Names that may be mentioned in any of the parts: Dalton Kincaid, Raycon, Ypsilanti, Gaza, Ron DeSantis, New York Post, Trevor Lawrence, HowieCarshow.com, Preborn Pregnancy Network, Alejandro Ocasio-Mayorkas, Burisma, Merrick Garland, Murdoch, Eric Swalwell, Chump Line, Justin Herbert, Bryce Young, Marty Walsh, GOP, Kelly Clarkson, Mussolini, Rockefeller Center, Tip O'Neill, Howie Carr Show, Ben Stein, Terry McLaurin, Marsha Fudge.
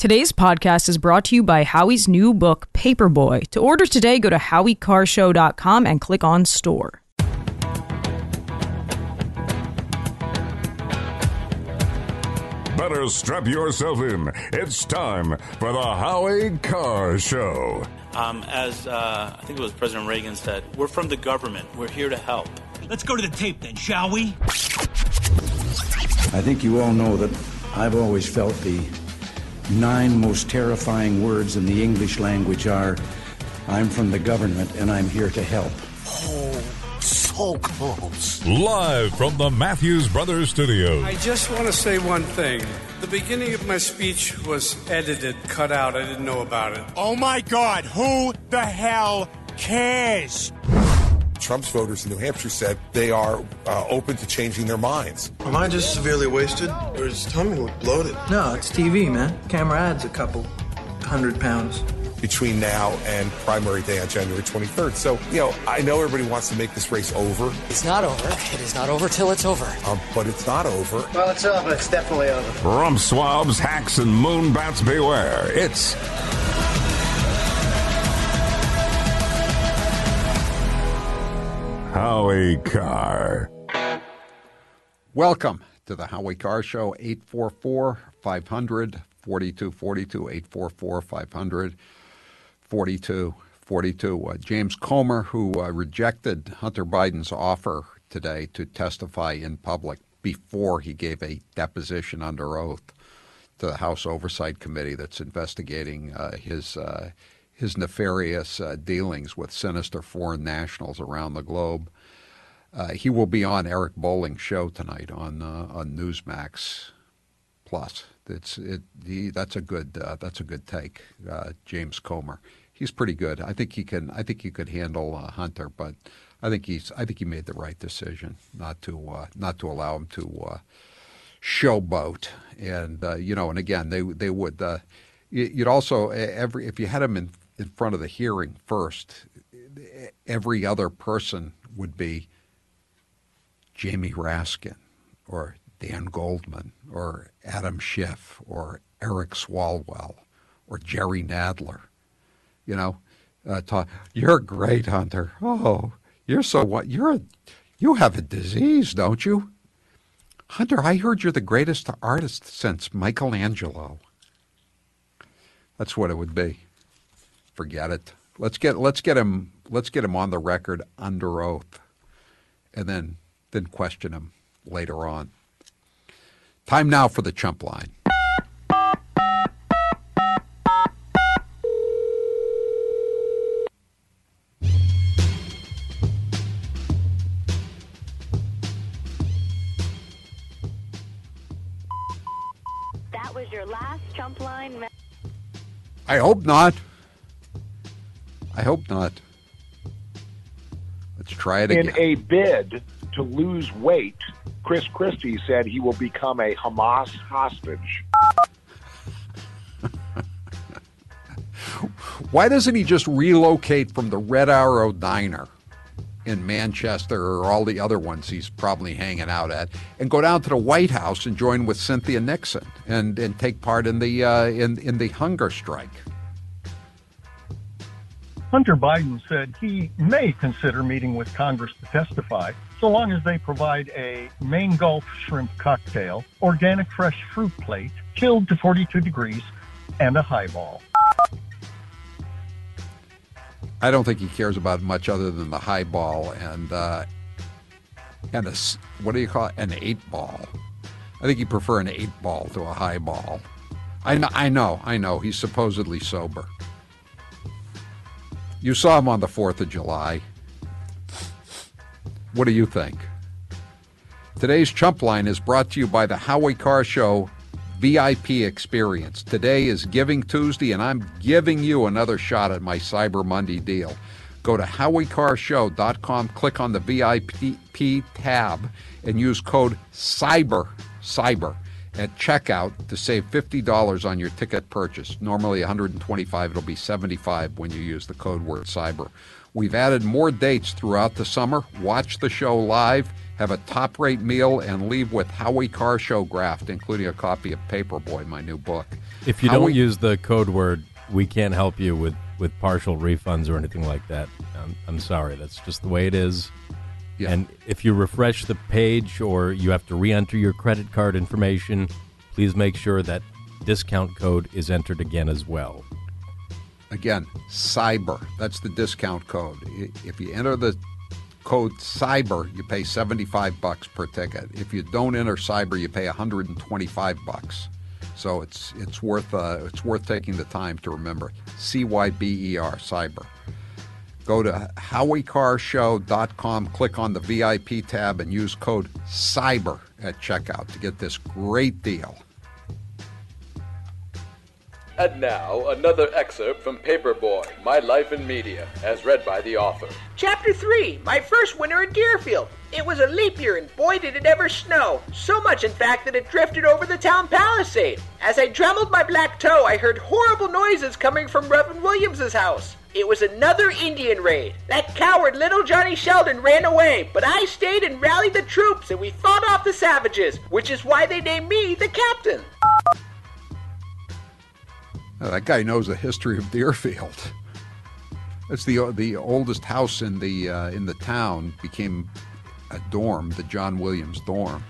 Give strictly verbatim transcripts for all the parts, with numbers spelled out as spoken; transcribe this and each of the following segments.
Today's podcast is brought to you by Howie's new book, Paperboy. To order today, go to Howie Car Show dot com and click on Store. Better strap yourself in. It's time for the Howie Carr Show. Um, as uh, I think it was President Reagan said, we're from the government. We're here to help. Let's go to the tape then, shall we? I think you all know that I've always felt the nine most terrifying words in the English language are, I'm from the government and I'm here to help. Oh, so close. Live from the Matthews Brothers Studios. I just want to say one thing. The beginning of my speech was edited, cut out. I didn't know about it. Oh my God, who the hell cares? Trump's voters in New Hampshire said they are uh, open to changing their minds. Am I just severely wasted? Or does tummy look bloated? No, it's T V, man. Camera adds a couple hundred pounds. Between now and primary day on January twenty-third. So, you know, I know everybody wants to make this race over. It's not over. It is not over till it's over. Um, but it's not over. Well, it's over. It's definitely over. Rump swabs, hacks, and moon bats beware. It's... Howie Carr. Welcome to the Howie Carr Show, eight four four, five hundred, four two four two, eight four four, five hundred, four two four two. Uh, James Comer, who uh, rejected Hunter Biden's offer today to testify in public before he gave a deposition under oath to the House Oversight Committee that's investigating uh, his uh his nefarious uh, dealings with sinister foreign nationals around the globe. Uh, he will be on Eric Bolling's show tonight on uh, on Newsmax Plus. It's it he, that's a good uh, that's a good take, uh, James Comer. He's pretty good. I think he can. I think he could handle uh, Hunter, but I think he's. I think he made the right decision not to uh, not to allow him to uh, showboat. And uh, you know, and again, they they would. Uh, you'd also every if you had him in. in front of the hearing first, every other person would be Jamie Raskin or Dan Goldman or Adam Schiff or Eric Swalwell or Jerry Nadler. You know, uh, talk, you're great, Hunter. Oh, you're so what? You're a, you have a disease, don't you? Hunter, I heard you're the greatest artist since Michelangelo. That's what it would be. Forget it. Let's get let's get him let's get him on the record under oath, and then then question him later on. Time now for the Chump Line. That was your last Chump Line. I hope not. I hope not. Let's try it again. In a bid to lose weight, Chris Christie said he will become a Hamas hostage. Why doesn't he just relocate from the Red Arrow Diner in Manchester or all the other ones he's probably hanging out at and go down to the White House and join with Cynthia Nixon and, and take part in the uh, in, in the hunger strike? Hunter Biden said he may consider meeting with Congress to testify, so long as they provide a Maine Gulf shrimp cocktail, organic fresh fruit plate, chilled to forty-two degrees, and a highball. I don't think he cares about much other than the highball and uh, and a, what do you call it, an eight ball. I think he'd prefer an eight ball to a highball. I know, I know, I know. He's supposedly sober. You saw him on the fourth of July. What do you think? Today's Chump Line is brought to you by the Howie Carr Show V I P Experience. Today is Giving Tuesday, and I'm giving you another shot at my Cyber Monday deal. Go to Howie Car Show dot com, click on the V I P tab, and use code CYBER, CYBER, at checkout to save fifty dollars on your ticket purchase. Normally one hundred twenty-five dollars, it'll be seventy-five dollars when you use the code word cyber. We've added more dates throughout the summer. Watch the show live, have a top-rate meal, and leave with Howie Carr Show graft, including a copy of Paperboy, my new book. If you Howie- don't use the code word, we can't help you with, with partial refunds or anything like that. I'm, I'm sorry. That's just the way it is. Yeah. And if you refresh the page or you have to re-enter your credit card information, please make sure that discount code is entered again as well. Again, cyber. That's the discount code. If you enter the code cyber, you pay seventy-five bucks per ticket. If you don't enter cyber, you pay one hundred twenty-five bucks. So it's it's worth uh, it's worth taking the time to remember. C Y B E R, cyber. Go to Howie Car Show dot com, click on the V I P tab, and use code cyber at checkout to get this great deal. And now, another excerpt from Paperboy, My Life in Media, as read by the author. Chapter three, My First Winter at Deerfield. It was a leap year, and boy did it ever snow. So much, in fact, that it drifted over the town palisade. As I trammelled my black toe, I heard horrible noises coming from Reverend Williams's house. It was another Indian raid. That coward little Johnny Sheldon ran away, but I stayed and rallied the troops, and we fought off the savages, which is why they named me the captain. Now, that guy knows the history of Deerfield. That's the the oldest house in the uh, in the town. Became a dorm, the John Williams dorm,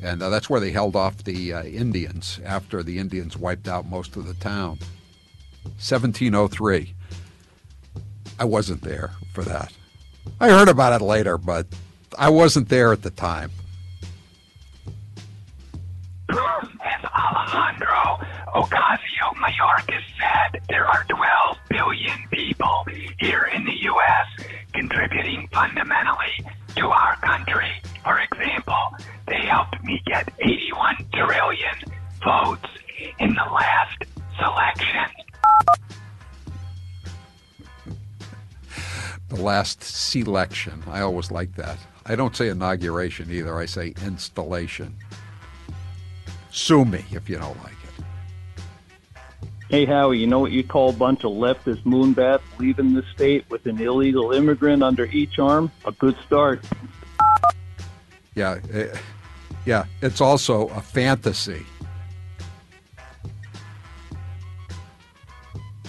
and uh, that's where they held off the uh, Indians after the Indians wiped out most of the town. seventeen oh three. I wasn't there for that. I heard about it later, but I wasn't there at the time. As Alejandro Ocasio-Mayorkas said, there are twelve billion people here in the U S contributing fundamentally to our country. For example, they helped me get eighty-one trillion votes in the last selection. The last selection. I always like that. I don't say inauguration either. I say installation. Sue me if you don't like it. Hey, Howie, you know what you call a bunch of leftist moonbats leaving the state with an illegal immigrant under each arm? A good start. Yeah, it, yeah, it's also a fantasy.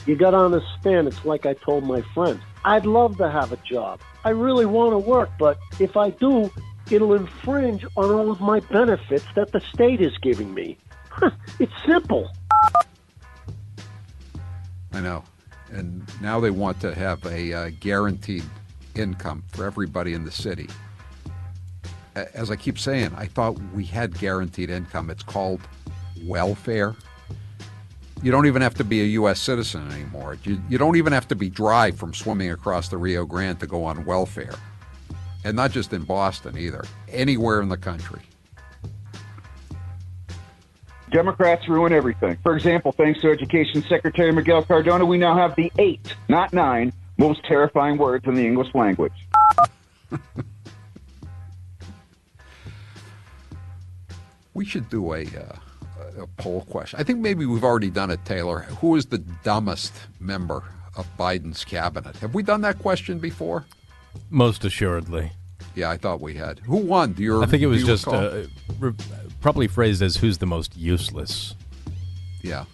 You got on a spin. It's like I told my friend. I'd love to have a job. I really want to work, but if I do, it'll infringe on all of my benefits that the state is giving me. It's simple. I know. And now they want to have a uh, guaranteed income for everybody in the city. As I keep saying, I thought we had guaranteed income. It's called welfare. You don't even have to be a U S citizen anymore. You, you don't even have to be dry from swimming across the Rio Grande to go on welfare. And not just in Boston either, anywhere in the country. Democrats ruin everything. For example, thanks to Education Secretary Miguel Cardona, we now have the eight, not nine, most terrifying words in the English language. We should do a... Uh, a poll question. I think maybe we've already done it, Taylor. Who is the dumbest member of Biden's cabinet? Have we done that question before? Most assuredly. Yeah, I thought we had. Who won? Do you, I think it was just uh, probably phrased as who's the most useless. Yeah.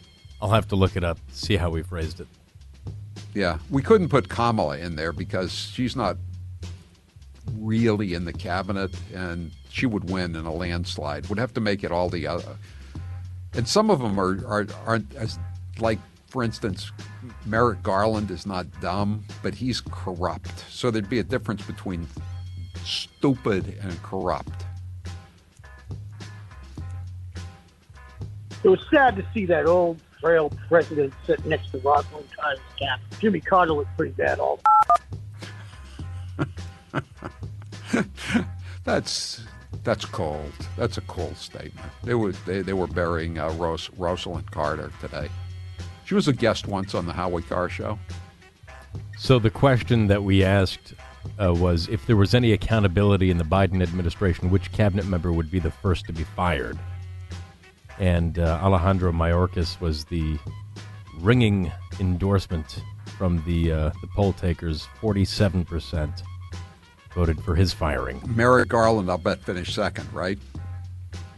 I'll have to look it up, see how we phrased it. Yeah. We couldn't put Kamala in there because she's not really in the cabinet, and she would win in a landslide. Would have to make it all the other... And some of them are, are, aren't as, like, for instance, Merrick Garland is not dumb, but he's corrupt. So there'd be a difference between stupid and corrupt. It was sad to see that old, frail president sit next to Rosalind Carter's cap. Jimmy Carter looked pretty bad all the time. That's... That's cold. That's a cold statement. They were they, they were burying uh, Ros- Rosalynn Carter today. She was a guest once on the Howie Carr Show. So the question that we asked uh, was if there was any accountability in the Biden administration, which cabinet member would be the first to be fired? And uh, Alejandro Mayorkas was the ringing endorsement from the uh, the poll takers, forty-seven percent voted for his firing. Merrick Garland, I'll bet, finished second, right?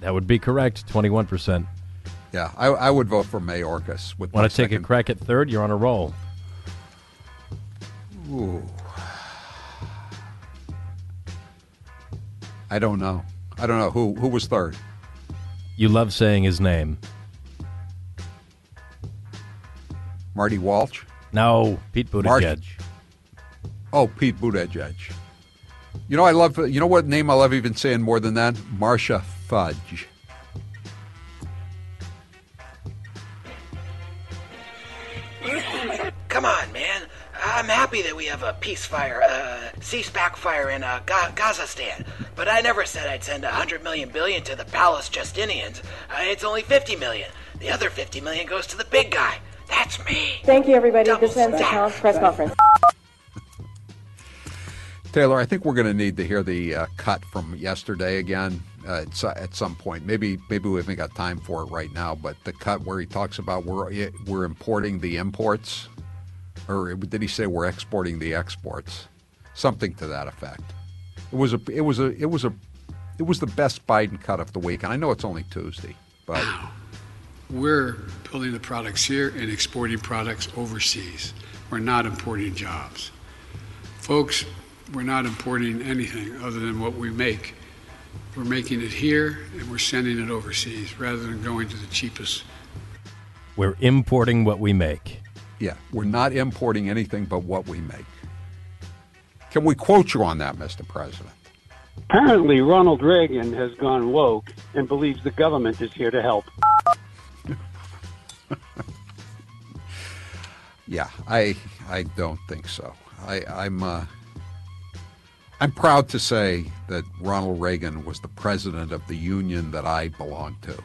That would be correct, twenty-one percent. Yeah, I, I would vote for Mayorkas. Want to take a crack at third? You're on a roll. Ooh. I don't know. I don't know. Who who was third? You love saying his name. Marty Walsh? No, Pete Buttigieg. Mar- oh, Pete Buttigieg. You know I love. You know what name I love even saying more than that? Marsha Fudge. Come on, man. I'm happy that we have a peace fire, uh, cease-back fire in uh, Ga- Gazastan. But I never said I'd send one hundred million billion to the palace Justinians. Uh, it's only fifty million. The other fifty million goes to the big guy. That's me. Thank you, everybody. Double this ends the House press conference. Taylor, I think we're going to need to hear the uh, cut from yesterday again uh, at, at some point. Maybe maybe we haven't got time for it right now, but the cut where he talks about we're we're importing the imports, or did he say we're exporting the exports? Something to that effect. It was a it was a it was a it was the best Biden cut of the week, and I know it's only Tuesday, but we're building the products here and exporting products overseas. We're not importing jobs, folks. We're not importing anything other than what we make. We're making it here, and we're sending it overseas rather than going to the cheapest. We're importing what we make. Yeah, we're not importing anything but what we make. Can we quote you on that, Mister President? Apparently, Ronald Reagan has gone woke and believes the government is here to help. Yeah, I I don't think so. I, I'm... Uh, I'm proud to say that Ronald Reagan was the president of the union that I belonged to.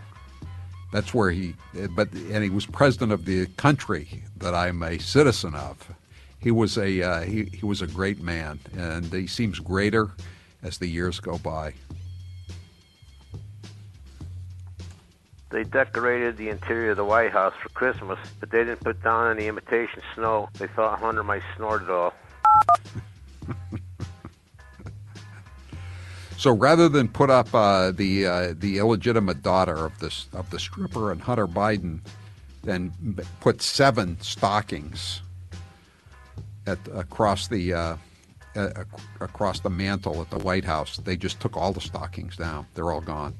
That's where he, but and he was president of the country that I'm a citizen of. He was a uh, he, he was a great man, and he seems greater as the years go by. They decorated the interior of the White House for Christmas, but they didn't put down any imitation snow. They thought Hunter might snort it all. So rather than put up uh, the uh, the illegitimate daughter of this of the stripper and Hunter Biden, then put seven stockings at across the uh, uh, across the mantle at the White House. They just took all the stockings down. They're all gone.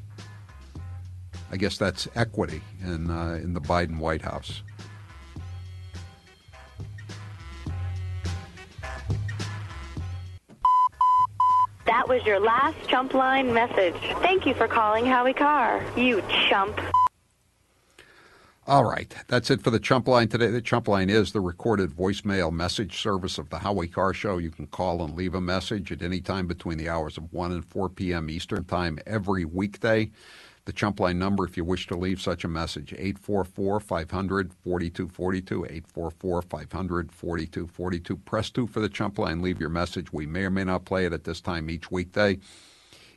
I guess that's equity in uh, in the Biden White House. That was your last Chump Line message. Thank you for calling Howie Carr, you chump. All right. That's it for the Chump Line today. The Chump Line is the recorded voicemail message service of the Howie Carr Show. You can call and leave a message at any time between the hours of one and four p.m. Eastern Time every weekday. The Chump Line number, if you wish to leave such a message, eight four four, five hundred, forty-two forty-two, eight four four, five hundred, forty-two forty-two. Press two for the Chump Line. Leave your message. We may or may not play it at this time each weekday.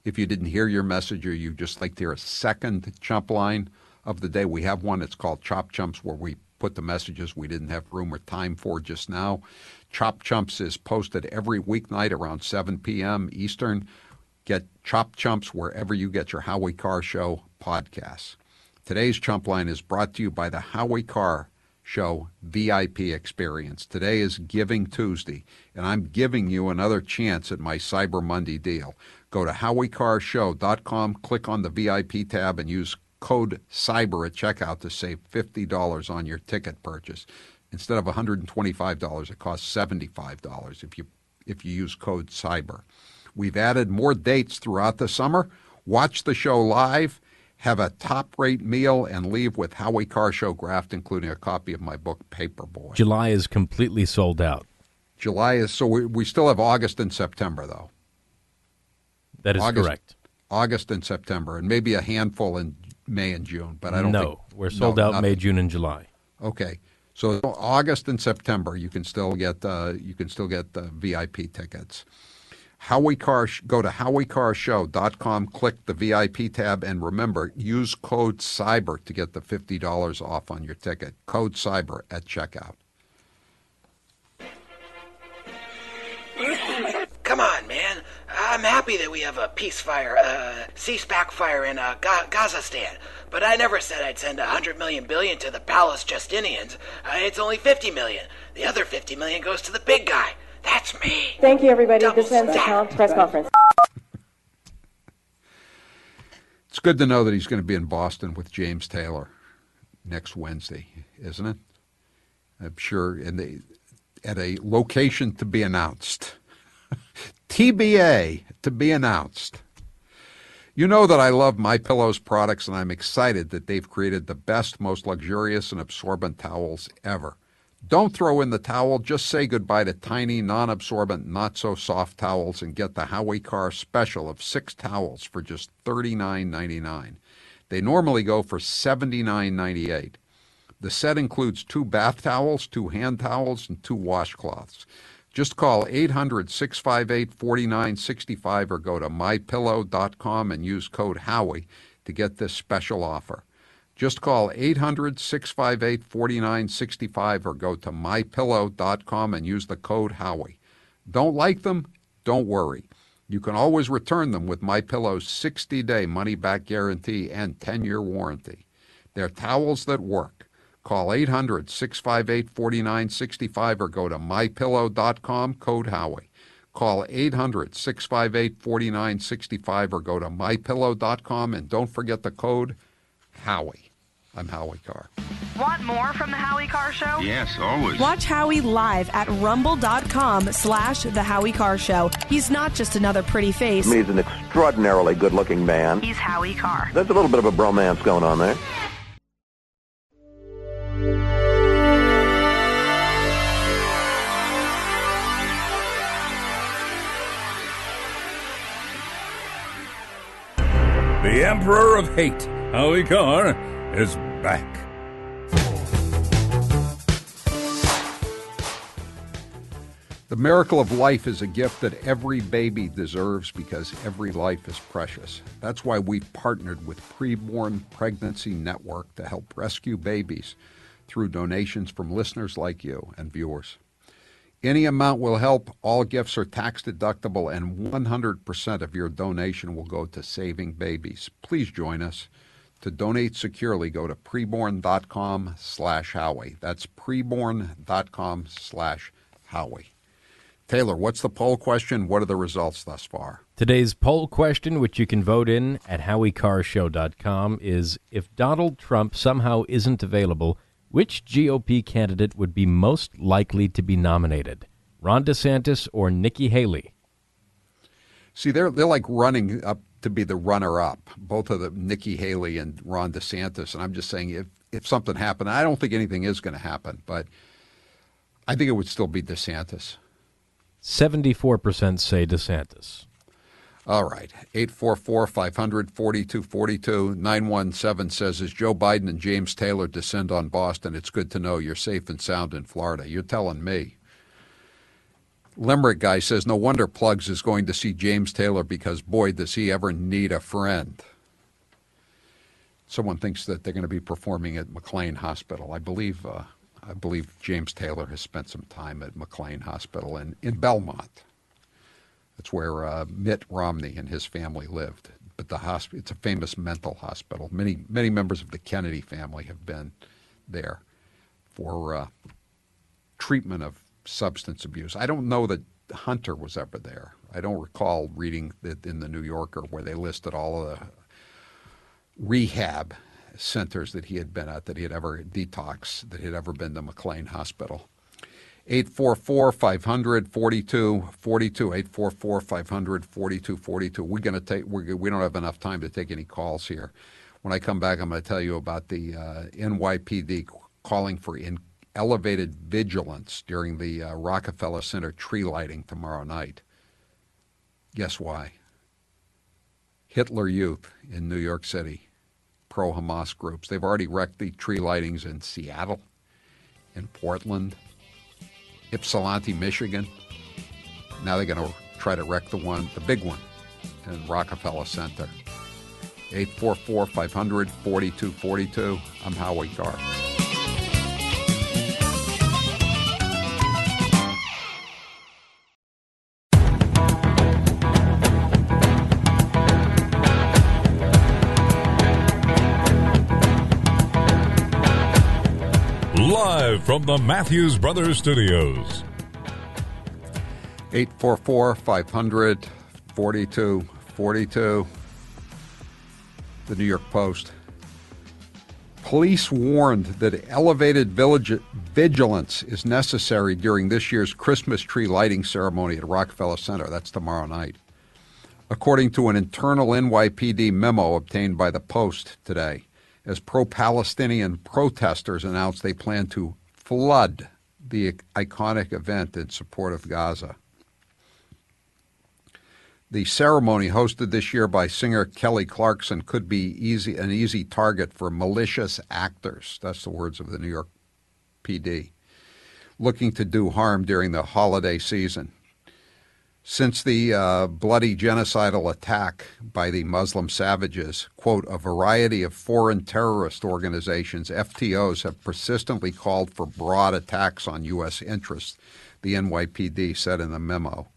If you didn't hear your message or you just like to hear a second Chump Line of the day, we have one. It's called Chop Chumps, where we put the messages we didn't have room or time for just now. Chop Chumps is posted every weeknight around seven p.m. Eastern. Get Chop Chumps wherever you get your Howie Carr Show podcasts. Today's Chump Line is brought to you by the Howie Carr Show V I P experience. Today is Giving Tuesday, and I'm giving you another chance at my Cyber Monday deal. Go to Howie Carr Show dot com, click on the V I P tab, and use code CYBER at checkout to save fifty dollars on your ticket purchase. Instead of one hundred twenty-five dollars, it costs seventy-five dollars if you, if you use code CYBER. We've added more dates throughout the summer. Watch the show live, have a top-rate meal, and leave with Howie Carr Show graft, including a copy of my book, Paperboy. July is completely sold out. July is, so we, we still have August and September, though. That is August, correct. August and September, and maybe a handful in May and June, but I don't no, think... No, we're sold no, out nothing. May, June, and July. Okay, so August and September, you can still get uh, you can still get uh, V I P tickets. Howie Carr, go to Howie Carr Show dot com, click the V I P tab, and remember, use code CYBER to get the fifty dollars off on your ticket. Code CYBER at checkout. I'm happy that we have a peace fire, uh, cease backfire in uh, Ga- Gaza stand, but I never said I'd send one hundred million billion to the Palace Justinians. Uh, it's only fifty million. The other fifty million goes to the big guy. That's me. Thank you, everybody. Double this ends the press conference. It's good to know that he's going to be in Boston with James Taylor next Wednesday, isn't it? I'm sure, and they, at a location to be announced. T B A, to be announced. You know that I love MyPillow's products, and I'm excited that they've created the best, most luxurious and absorbent towels ever. Don't throw in the towel. Just say goodbye to tiny, non-absorbent, not-so-soft towels and get the Howie Carr special of six towels for just thirty-nine ninety-nine. They normally go for seventy-nine ninety-eight. The set includes two bath towels, two hand towels, and two washcloths. Just call eight hundred, six five eight, four nine six five or go to my pillow dot com and use code Howie to get this special offer. Just call eight hundred, six five eight, four nine six five or go to my pillow dot com and use the code Howie. Don't like them? Don't worry. You can always return them with MyPillow's sixty day money-back guarantee and ten year warranty. They're towels that work. Call eight hundred, six five eight, four nine six five or go to my pillow dot com, code Howie. Call eight hundred, six five eight, four nine six five or go to my pillow dot com and don't forget the code Howie. I'm Howie Carr. Want more from The Howie Carr Show? Yes, always. Watch Howie live at rumble.com slash The Howie Carr Show. He's not just another pretty face. He's an extraordinarily good-looking man. He's Howie Carr. There's a little bit of a bromance going on there. The Emperor of Hate, Howie Carr, is back. The miracle of life is a gift that every baby deserves because every life is precious. That's why we've partnered with Preborn Pregnancy Network to help rescue babies through donations from listeners like you and viewers. Any amount will help. All gifts are tax deductible and one hundred percent of your donation will go to saving babies. Please join us. To donate securely, go to preborn.com slash Howie. That's preborn.com slash Howie. Taylor, what's the poll question? What are the results thus far? Today's poll question, which you can vote in at Howie Carr Show dot com, is if Donald Trump somehow isn't available, which G O P candidate would be most likely to be nominated? Ron DeSantis or Nikki Haley? See, they're they're like running up to be the runner-up, both of the Nikki Haley and Ron DeSantis. And I'm just saying if, if something happened, I don't think anything is going to happen, but I think it would still be DeSantis. seventy-four percent say DeSantis. All right. eight four four, five hundred, forty-two forty-two. nine one seven says, as Joe Biden and James Taylor descend on Boston, it's good to know you're safe and sound in Florida. You're telling me. Limerick guy says, no wonder Plugs is going to see James Taylor because, boy, does he ever need a friend. Someone thinks that they're going to be performing at McLean Hospital. I believe uh, I believe James Taylor has spent some time at McLean Hospital in, in Belmont. That's where uh, Mitt Romney and his family lived. But the hospital, it's a famous mental hospital. Many, many members of the Kennedy family have been there for uh, treatment of substance abuse. I don't know that Hunter was ever there. I don't recall reading that in the New Yorker where they listed all of the rehab centers that he had been at, that he had ever detoxed, that he had ever been to McLean Hospital. eight four four, five hundred, forty-two forty-two, eight four four, five hundred, forty-two forty-two. We're going to take, we're, we don't have enough time to take any calls here. When I come back, I'm going to tell you about the uh, N Y P D calling for in elevated vigilance during the uh, Rockefeller Center tree lighting tomorrow night. Guess why? Hitler Youth in New York City, pro-Hamas groups. They've already wrecked the tree lightings in Seattle, in Portland, Ypsilanti, Michigan. Now they're going to try to wreck the one, the big one, in Rockefeller Center. eight four four, five hundred, forty-two forty-two. I'm Howie Carr. live from the Matthews Brothers Studios. eight four four, five hundred, forty-two forty-two. The New York Post. Police warned that elevated village vigilance is necessary during this year's Christmas tree lighting ceremony at Rockefeller Center. That's tomorrow night, according to an internal N Y P D memo obtained by the Post today, as pro-Palestinian protesters announced they plan to flood the iconic event in support of Gaza. The ceremony, hosted this year by singer Kelly Clarkson, could be easy an easy target for malicious actors. That's the words of the New York P D, looking to do harm during the holiday season. Since the uh, bloody genocidal attack by the Muslim savages, quote, a variety of foreign terrorist organizations, F T Os, have persistently called for broad attacks on U S interests, the N Y P D said in the memo.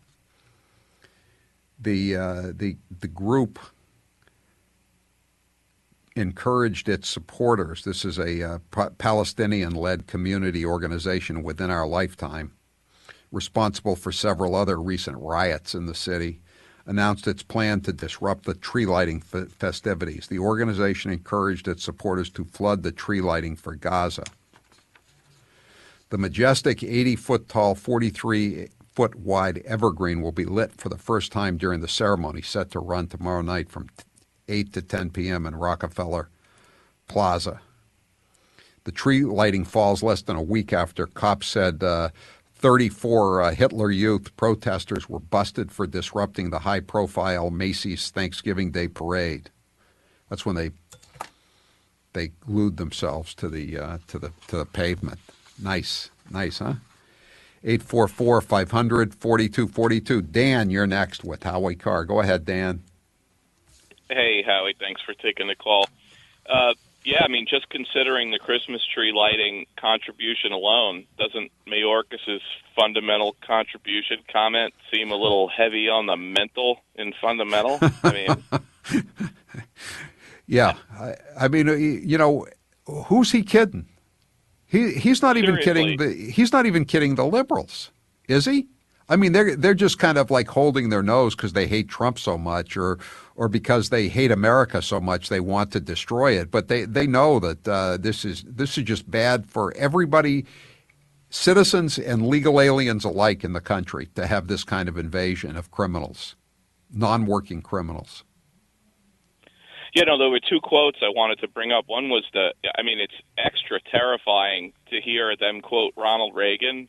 The, uh, the the group encouraged its supporters. This is a uh, pa- Palestinian-led community organization within our lifetime, responsible for several other recent riots in the city, announced its plan to disrupt the tree lighting f- festivities. The organization encouraged its supporters to flood the tree lighting for Gaza. The majestic eighty-foot-tall, forty-three foot wide evergreen will be lit for the first time during the ceremony, set to run tomorrow night from eight to ten p.m. in Rockefeller Plaza. The tree lighting falls less than a week after cops said uh, thirty-four uh, Hitler Youth protesters were busted for disrupting the high-profile Macy's Thanksgiving Day parade. That's when they they glued themselves to the uh, to the to the pavement. Nice, nice, huh? eight four four, five hundred, forty-two forty-two. Dan, you're next with Howie Carr. Go ahead, Dan. Hey, Howie. Thanks for taking the call. Uh, yeah, I mean, just considering the Christmas tree lighting contribution alone, doesn't Mayorkas' fundamental contribution comment seem a little heavy on the mental and fundamental? I mean, yeah. I, I mean, you know, who's he kidding? He he's not even Seriously. kidding the he's not even kidding the liberals, is he? I mean, they're they're just kind of like holding their nose because they hate Trump so much, or or because they hate America so much they want to destroy it. But they, they know that uh, this is this is just bad for everybody, citizens and legal aliens alike in the country, to have this kind of invasion of criminals, non-working criminals. You know, there were two quotes I wanted to bring up. One was the, I mean, it's extra terrifying to hear them quote Ronald Reagan.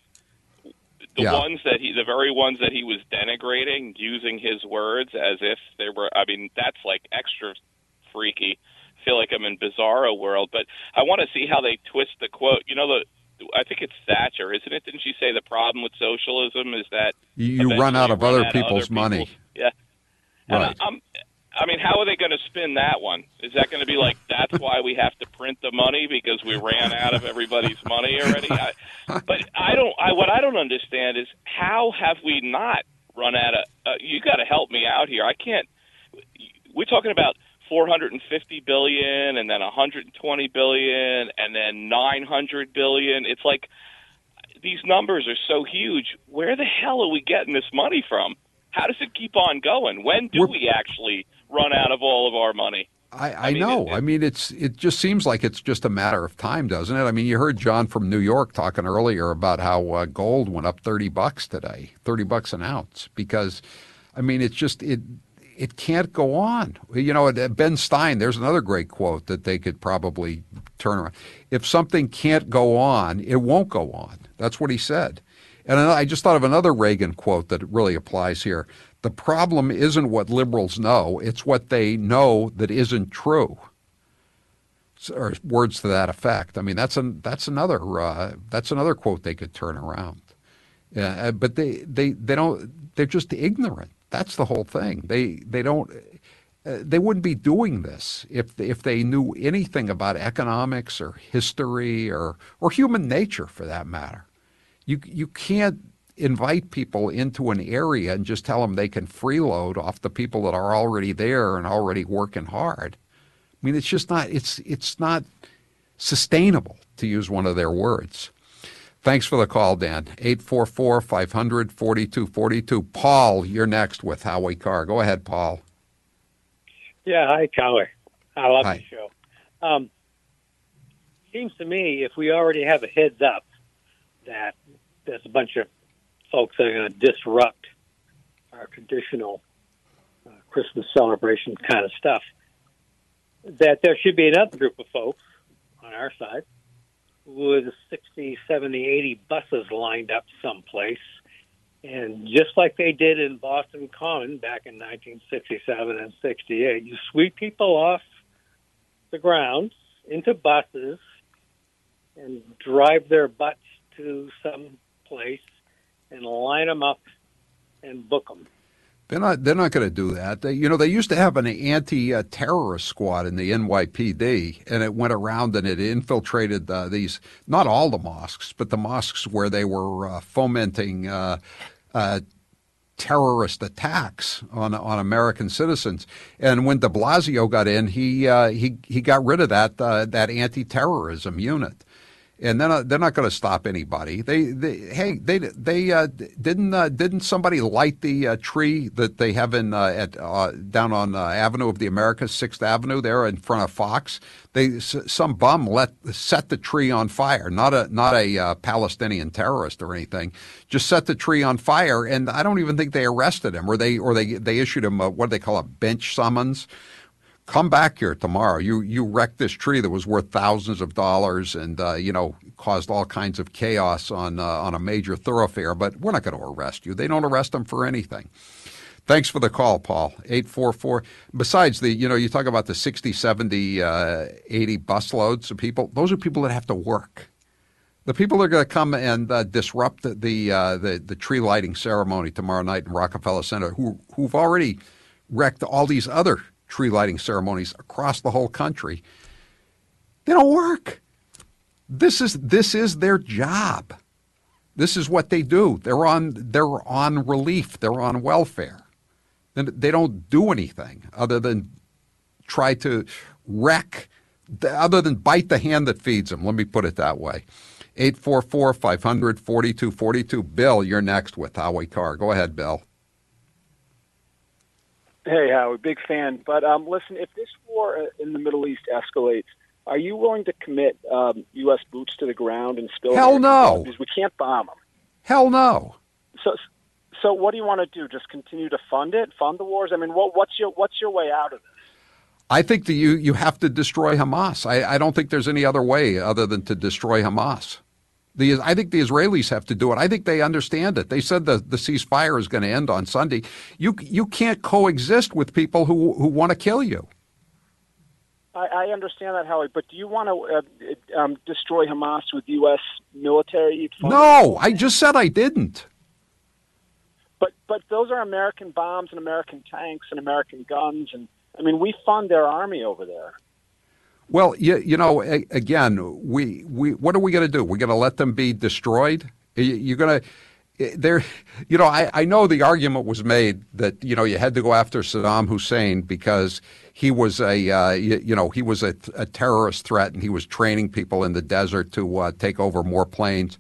The yeah. ones that he, the very ones that he was denigrating, using his words as if they were, I mean, that's like extra freaky. I feel like I'm in Bizarro world, but I want to see how they twist the quote. You know, the, I think it's Thatcher, isn't it? Didn't she say the problem with socialism is that you run out of run other out people's other money? People's, yeah. Right. And I, I'm, I mean, how are they going to spin that one? Is that going to be like, that's why we have to print the money because we ran out of everybody's money already? I, but I don't. I, what I don't understand is how have we not run out of uh, – you got to help me out here. I can't – we're talking about four hundred fifty billion dollars and then one hundred twenty billion dollars and then nine hundred billion dollars. It's like these numbers are so huge. Where the hell are we getting this money from? How does it keep on going? When do We're, we actually run out of all of our money? I, I, I mean, know. It, it, I mean, it's it just seems like it's just a matter of time, doesn't it? I mean, you heard John from New York talking earlier about how uh, gold went up thirty bucks today, thirty bucks an ounce, because, I mean, it's just it it can't go on. You know, Ben Stein, there's another great quote that they could probably turn around. If something can't go on, it won't go on. That's what he said. And I just thought of another Reagan quote that really applies here. The problem isn't what liberals know. It's what they know that isn't true, or words to that effect. I mean, that's, an, that's, another, uh, that's another quote they could turn around. Uh, but they, they, they don't, they're just ignorant. That's the whole thing. They, they, don't, uh, they wouldn't be doing this if, if they knew anything about economics or history or, or human nature, for that matter. You you can't invite people into an area and just tell them they can freeload off the people that are already there and already working hard. I mean, it's just not it's it's not sustainable, to use one of their words. Thanks for the call, Dan. eight four four, five hundred, forty-two forty-two. Paul, you're next with Howie Carr. Go ahead, Paul. Yeah, hi, Carr. I love hi. the show. Um, seems to me if we already have a heads up that there's a bunch of folks that are going to disrupt our traditional uh, Christmas celebration kind of stuff, that there should be another group of folks on our side with sixty, seventy, eighty buses lined up someplace. And just like they did in Boston Common back in nineteen sixty-seven and sixty-eight, you sweep people off the ground into buses and drive their butts to some place and line them up and book them. They're not, they're not going to do that. They, you know, they used to have an anti-terrorist squad in the N Y P D, and it went around and it infiltrated uh, these, not all the mosques, but the mosques where they were uh, fomenting uh, uh, terrorist attacks on on American citizens. And when de Blasio got in, he uh, he he got rid of that uh, that anti-terrorism unit. And they're not, they're not going to stop anybody. They, they hey, they they uh, didn't uh, didn't somebody light the uh, tree that they have in uh, at uh, down on uh, Avenue of the Americas, Sixth Avenue, there in front of Fox? They some bum let set the tree on fire. Not a not a uh, Palestinian terrorist or anything. Just set the tree on fire, and I don't even think they arrested him, or they or they they issued him a, what do they call a bench summons. Come back here tomorrow. You you wrecked this tree that was worth thousands of dollars and, uh, you know, caused all kinds of chaos on uh, on a major thoroughfare. But we're not going to arrest you. They don't arrest them for anything. Thanks for the call, Paul. eight four four. Besides the, you know, you talk about the sixty, seventy, uh, eighty busloads of people. Those are people that have to work. The people that are going to come and uh, disrupt the the, uh, the the tree lighting ceremony tomorrow night in Rockefeller Center, who who've already wrecked all these other tree lighting ceremonies across the whole country. They don't work. This is this is their job. This is what they do. They're on they're on relief. They're on welfare. And they don't do anything other than try to wreck, other than bite the hand that feeds them. Let me put it that way. eight four four, five hundred, forty-two forty-two. Bill, you're next with Howie Carr. Go ahead, Bill. Hey, Howie, big fan. But um, listen, if this war in the Middle East escalates, are you willing to commit um, U S boots to the ground and spill? Hell no. Because we can't bomb them. Hell no. So, so what do you want to do? Just continue to fund it, fund the wars? I mean, what, what's your what's your way out of this? I think that you, you have to destroy Hamas. I, I don't think there's any other way other than to destroy Hamas. The, I think the Israelis have to do it. I think they understand it. They said the, the ceasefire is going to end on Sunday. You you can't coexist with people who, who want to kill you. I, I understand that, Howie, but do you want to uh, um, destroy Hamas with U S military? No, I just said I didn't. But but those are American bombs and American tanks and American guns. And I mean, we fund their army over there. Well, you, you know, again, we, we what are we going to do? We're going to let them be destroyed? You're going to, there, you know, I, I know the argument was made that, you know, you had to go after Saddam Hussein because he was a, uh, you, you know, he was a, a terrorist threat and he was training people in the desert to uh, take over more planes.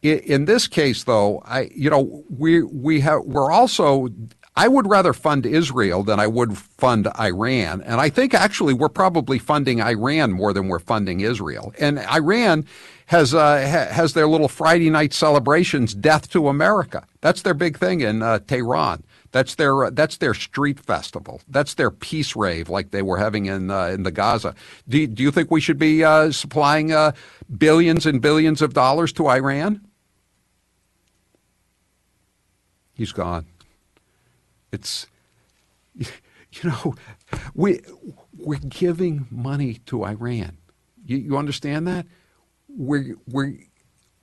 In, in this case, though, I, you know, we we have we're also. I would rather fund Israel than I would fund Iran. And I think actually we're probably funding Iran more than we're funding Israel. And Iran has uh, ha- has their little Friday night celebrations, Death to America. That's their big thing in uh, Tehran. That's their uh, that's their street festival. That's their peace rave like they were having in uh, in the Gaza. Do, do you think we should be uh, supplying uh, billions and billions of dollars to Iran? He's gone. It's, you know, we, we're giving money to Iran. You, you understand that? We're, we're,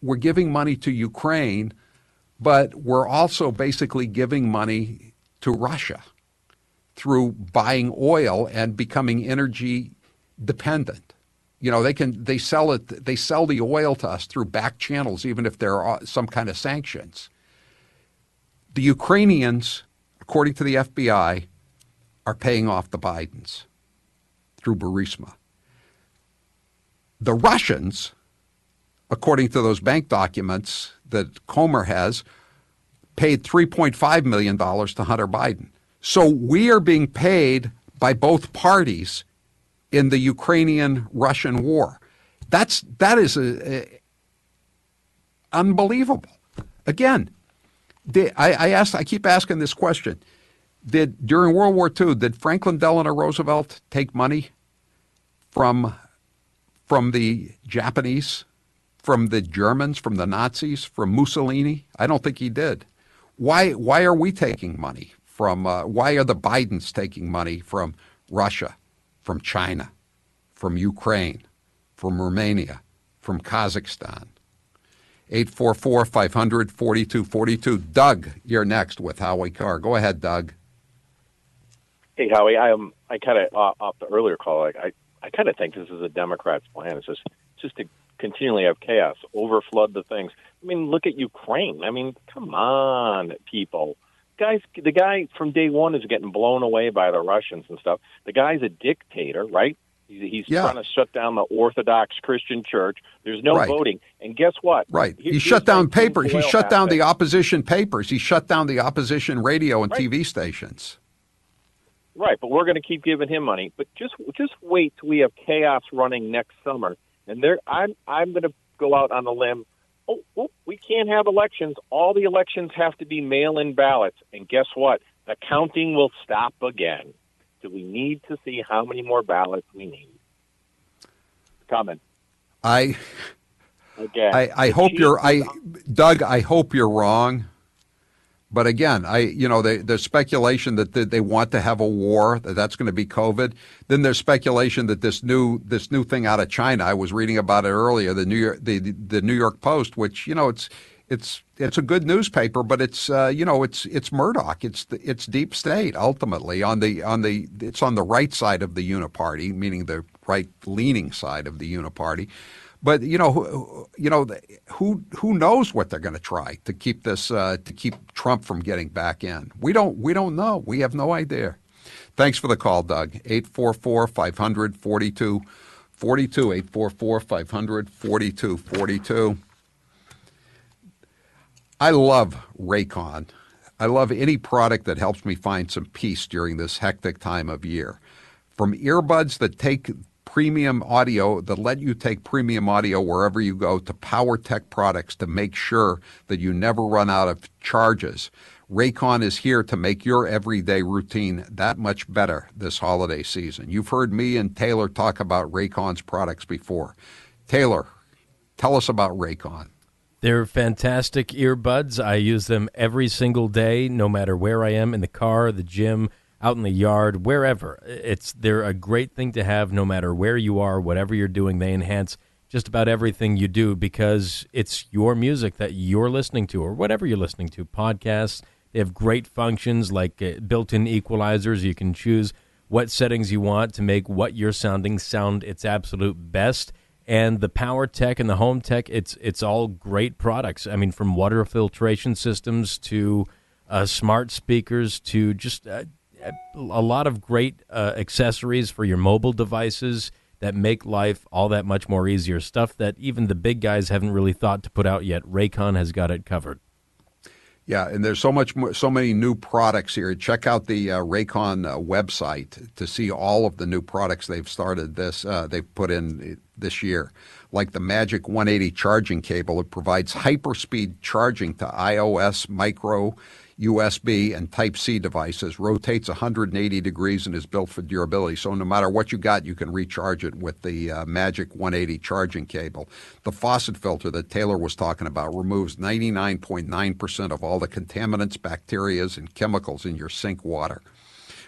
we're giving money to Ukraine, but we're also basically giving money to Russia through buying oil and becoming energy dependent. You know, they can, they sell it, they sell the oil to us through back channels, even if there are some kind of sanctions. The Ukrainians, according to the F B I, are paying off the Bidens through Burisma. The Russians according to those bank documents that Comer has, paid three point five million dollars to Hunter Biden. So we are being paid by both parties in the Ukrainian-Russian war. That's, that is a, a unbelievable. Again, they, I, I, asked, I keep asking this question. Did, during World War Two, did Franklin Delano Roosevelt take money from, from the Japanese, from the Germans, from the Nazis, from Mussolini? I don't think he did. Why, why are we taking money from, uh, why are the Bidens taking money from Russia, from China, from Ukraine, from Romania, from Kazakhstan? eight four four, five hundred, forty-two forty-two. Doug, you're next with Howie Carr. Go ahead, Doug. Hey, Howie. I um, I kind of uh, off the earlier call. I I, I kind of think this is a Democrat's plan. It's just it's just to continually have chaos, overflood the things. I mean, look at Ukraine. I mean, come on, people. Guys, the guy from day one is getting blown away by the Russians and stuff. The guy's a dictator, right? He's yeah. trying to shut down the Orthodox Christian Church. There's no right. voting. And guess what? Right. He, he shut down paper. He shut down the opposition papers. He shut down the opposition radio and right. T V stations. Right. But we're going to keep giving him money. But just just wait till we have chaos running next summer. And there, I'm, I'm going to go out on a limb. Oh, oh, we can't have elections. All the elections have to be mail-in ballots. And guess what? The counting will stop again. Do we need to see how many more ballots we need? Comment. I, again, I, I hope you're, I, Doug, I hope you're wrong. But again, I, you know, they, there's speculation that they, they want to have a war, that that's going to be COVID. Then there's speculation that this new, this new thing out of China, I was reading about it earlier, the New York, the, the, the New York Post, which, you know, it's, it's, it's a good newspaper, but it's uh, you know it's it's Murdoch. It's it's deep state ultimately on the on the it's on the right side of the Uniparty, meaning the right leaning side of the Uniparty. But you know who, you know who who knows what they're going to try to keep this uh, to keep Trump from getting back in. We don't we don't know. We have no idea. Thanks for the call, Doug. eight four four, five hundred, forty-two forty-two. eight four four, five hundred, forty-two forty-two. I love Raycon. I love any product that helps me find some peace during this hectic time of year. From earbuds that take premium audio, that let you take premium audio wherever you go, to power tech products to make sure that you never run out of charges, Raycon is here to make your everyday routine that much better this holiday season. You've heard me and Taylor talk about Raycon's products before. Taylor, tell us about Raycon. They're fantastic earbuds. I use them every single day, no matter where I am, in the car, the gym, out in the yard, wherever. It's They're a great thing to have no matter where you are, whatever you're doing. They enhance just about everything you do because it's your music that you're listening to or whatever you're listening to, podcasts. They have great functions like built-in equalizers. You can choose what settings you want to make what you're sounding sound its absolute best. And the power tech and the home tech, it's it's all great products. I mean, from water filtration systems to uh, smart speakers to just uh, a lot of great uh, accessories for your mobile devices that make life all that much more easier. Stuff that even the big guys haven't really thought to put out yet. Raycon has got it covered. Yeah, and there's so much more, so many new products here. Check out the uh, Raycon uh, website to see all of the new products they've started this uh, they've put in this year, like the Magic one eighty charging cable. It provides hyperspeed charging to iOS, micro U S B, and Type-C devices. Rotates one hundred eighty degrees and is built for durability. So no matter what you got, you can recharge it with the uh, Magic one eighty charging cable. The faucet filter that Taylor was talking about removes ninety-nine point nine percent of all the contaminants, bacteria, and chemicals in your sink water.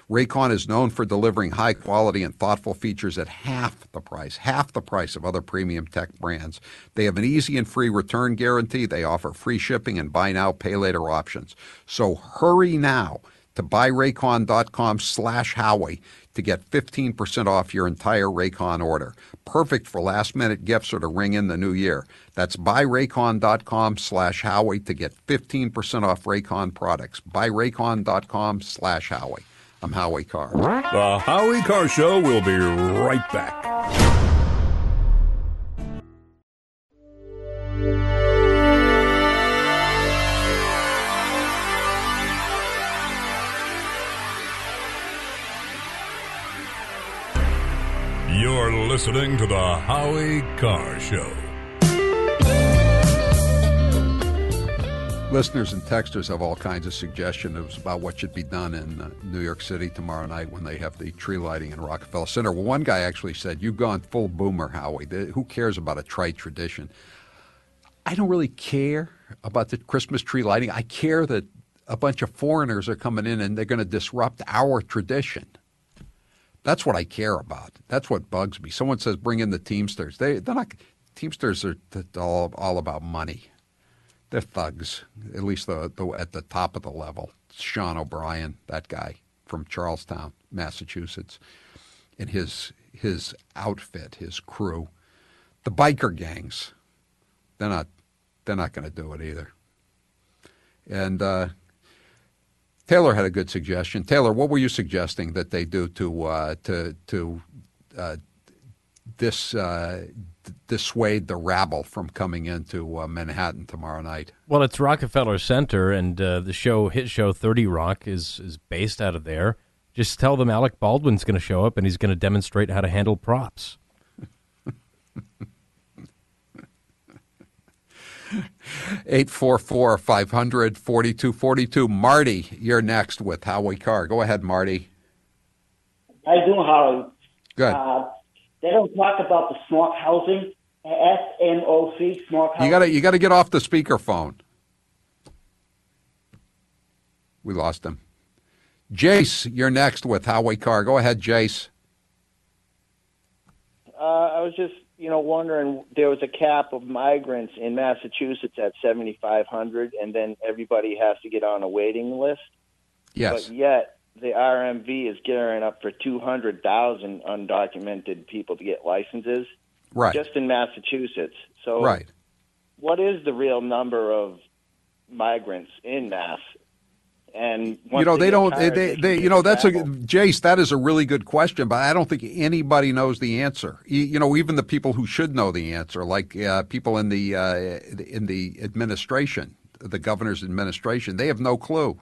Raycon is known for delivering high quality and thoughtful features at half the price, half the price of other premium tech brands. They have an easy and free return guarantee. They offer free shipping and buy now, pay later options. So hurry now to buyraycon.com slash Howie to get fifteen percent off your entire Raycon order. Perfect for last minute gifts or to ring in the new year. That's buyraycon.com slash Howie to get fifteen percent off Raycon products. Buyraycon.com slash Howie. I'm Howie Carr. The Howie Carr Show will be right back. listening to the Howie Carr Show. Listeners and texters have all kinds of suggestions about what should be done in uh, New York City tomorrow night when they have the tree lighting in Rockefeller Center. Well, one guy actually said, "You've gone full boomer, Howie. The, who cares about a trite tradition?" I don't really care about the Christmas tree lighting. I care that a bunch of foreigners are coming in and they're going to disrupt our tradition. That's what I care about. That's what bugs me. Someone says, "Bring in the Teamsters." They, they're not. Teamsters are t- all, all about money. They're thugs, at least the, the, at the top of the level. Sean O'Brien, that guy from Charlestown, Massachusetts, and his his outfit, his crew, the biker gangs. They're not they're not going to do it either. And uh, Taylor had a good suggestion. Taylor, what were you suggesting that they do to uh, to to uh, this? Uh, dissuade the rabble from coming into uh, Manhattan tomorrow night? Well, it's Rockefeller Center, and uh, the show, hit show thirty Rock, is is based out of there. Just tell them Alec Baldwin's going to show up, and he's going to demonstrate how to handle props. eight four four, five hundred, forty-two forty-two. Marty, you're next with Howie Carr. Go ahead, Marty. How you doing, Howie? Good. Uh, They don't talk about the smart housing, S M O C, smart housing. You gotta, you gotta get off the speakerphone. We lost him. Jace, you're next with Howie Carr. Go ahead, Jace. Uh, I was just, you know, wondering, there was a cap of migrants in Massachusetts at seventy-five hundred, and then everybody has to get on a waiting list. Yes. But yet the R M V is gearing up for two hundred thousand undocumented people to get licenses, right? Just in Massachusetts. So right. What is the real number of migrants in Mass? And you know, they, they don't, they, they, they you know, that's a, Jace, that is a really good question, but I don't think anybody knows the answer. You, you know, even the people who should know the answer, like uh, people in the, uh, in the administration, the governor's administration, they have no clue.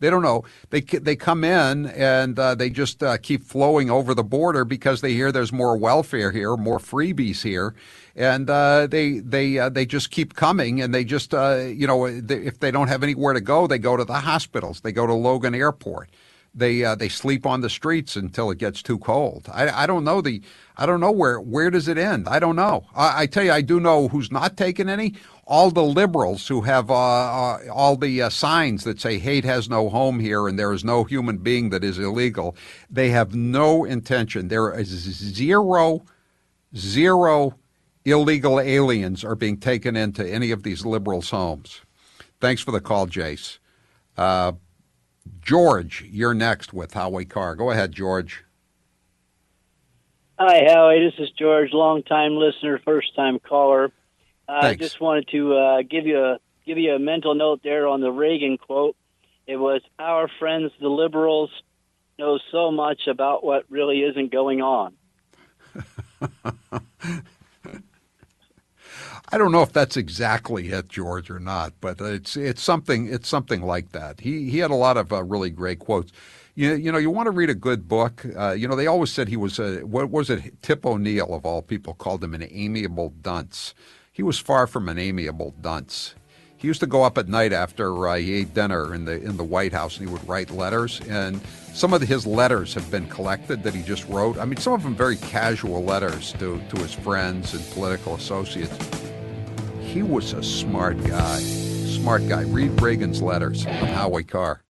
They don't know. They they come in and uh, they just uh, keep flowing over the border because they hear there's more welfare here, more freebies here, and uh, they they uh, they just keep coming. And they just uh, you know they, if they don't have anywhere to go, they go to the hospitals. They go to Logan Airport. They uh, they sleep on the streets until it gets too cold. I, I don't know the I don't know where where does it end. I don't know. I, I tell you, I do know who's not taking any. All the liberals who have uh, uh, all the uh, signs that say hate has no home here and there is no human being that is illegal, they have no intention. There is zero, zero illegal aliens are being taken into any of these liberals' homes. Thanks for the call, Jace. Uh, George, you're next with Howie Carr. Go ahead, George. Hi, Howie. This is George, longtime listener, first-time caller. Thanks. I just wanted to uh, give you a give you a mental note there on the Reagan quote. It was, "Our friends, the liberals, know so much about what really isn't going on." I don't know if that's exactly it, George, or not, but it's it's something it's something like that. He he had a lot of uh, really great quotes. You, you know, you want to read a good book. Uh, you know, they always said he was a, what was it? Tip O'Neill of all people called him an amiable dunce. He was far from an amiable dunce. He used to go up at night after uh, he ate dinner in the in the White House, and he would write letters. And some of the, his letters have been collected that he just wrote. I mean, some of them very casual letters to, to his friends and political associates. He was a smart guy. Smart guy. Read Reagan's letters on Howie Carr.